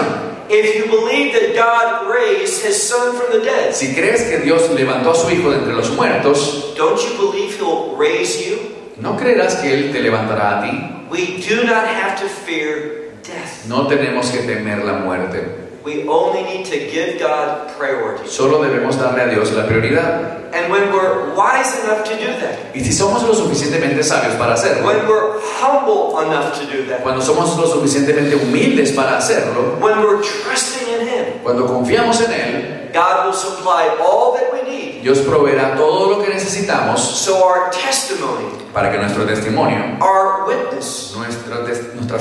If you believe that God raised His Son from the dead, si crees que Dios levantó a su hijo de entre los muertos, don't you believe He'll raise you? ¿No creerás que él te levantará a ti? We do not have to fear death. No tenemos que temer la muerte. We only need to give God priority. Solo debemos darle a Dios la prioridad. And when we're wise enough to do that, y si somos lo suficientemente sabios para hacerlo, when we're humble enough to do that, cuando somos lo suficientemente humildes para hacerlo, when we're trusting in Him, cuando confiamos en él, God will supply all that we need. Dios proveerá todo lo que necesitamos. So our testimony, para que nuestro testimonio, our witness, nuestro tes nuestra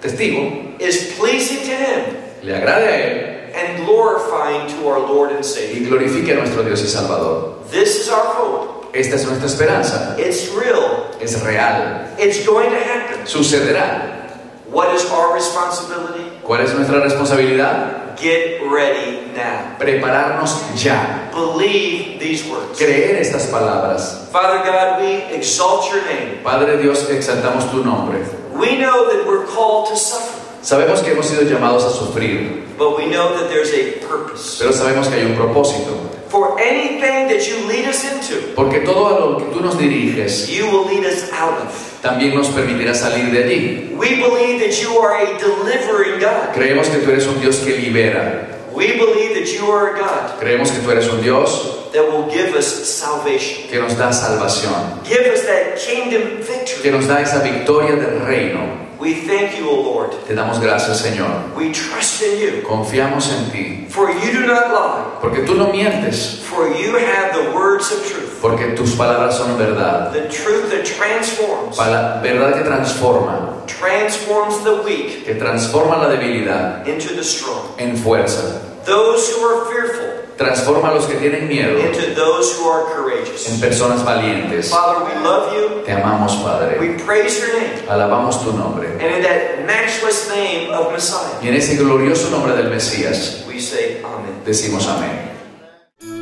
testigo, is pleasing to Him. Le agrade a él. And glorifying to our Lord and Savior. Y glorifique a nuestro Dios y Salvador. This is our hope. Esta es nuestra esperanza. It's real. Es real. It's going to happen. Sucederá. What is our responsibility? ¿Cuál es nuestra responsabilidad? Get ready now. Prepararnos ya. Believe these words. Creer estas palabras. Father God, we exalt your name. Padre Dios, exaltamos tu nombre. We know that we're called to suffer. Sabemos que hemos sido llamados a sufrir. But we know that there's a purpose. Pero sabemos que hay un propósito. For anything that you lead us into, porque todo a lo que tú nos diriges, you will lead us out of. También nos permitirá salir de allí. We believe that you are a delivering God. Creemos que tú eres un Dios que libera. We believe that you are a God. Creemos que tú eres un Dios that will give us salvation. Que nos da salvación. Give us that kingdom victory. Que nos da esa victoria del reino. We thank you, O Lord. Te damos gracias, Señor. We trust in you. Confiamos en ti. For you do not lie. Porque tú no mientes. For you have the words of truth. Porque tus palabras son verdad. The truth that transforms. Pala- verdad que transforma. Transforms the weak. Que transforma la debilidad. Into the strong. En fuerza. Those who are fearful. Transforma a los que tienen miedo en personas valientes. Father, we love you. Te amamos, Padre. We praise your name. Alabamos tu nombre. And in that matchless name of Messiah, y en ese glorioso nombre del Mesías, we say, Amen. Decimos amén.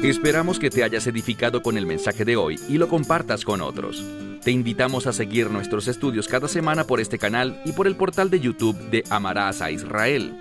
Esperamos que te hayas edificado con el mensaje de hoy y lo compartas con otros. Te invitamos a seguir nuestros estudios cada semana por este canal y por el portal de YouTube de Amarás a Israel.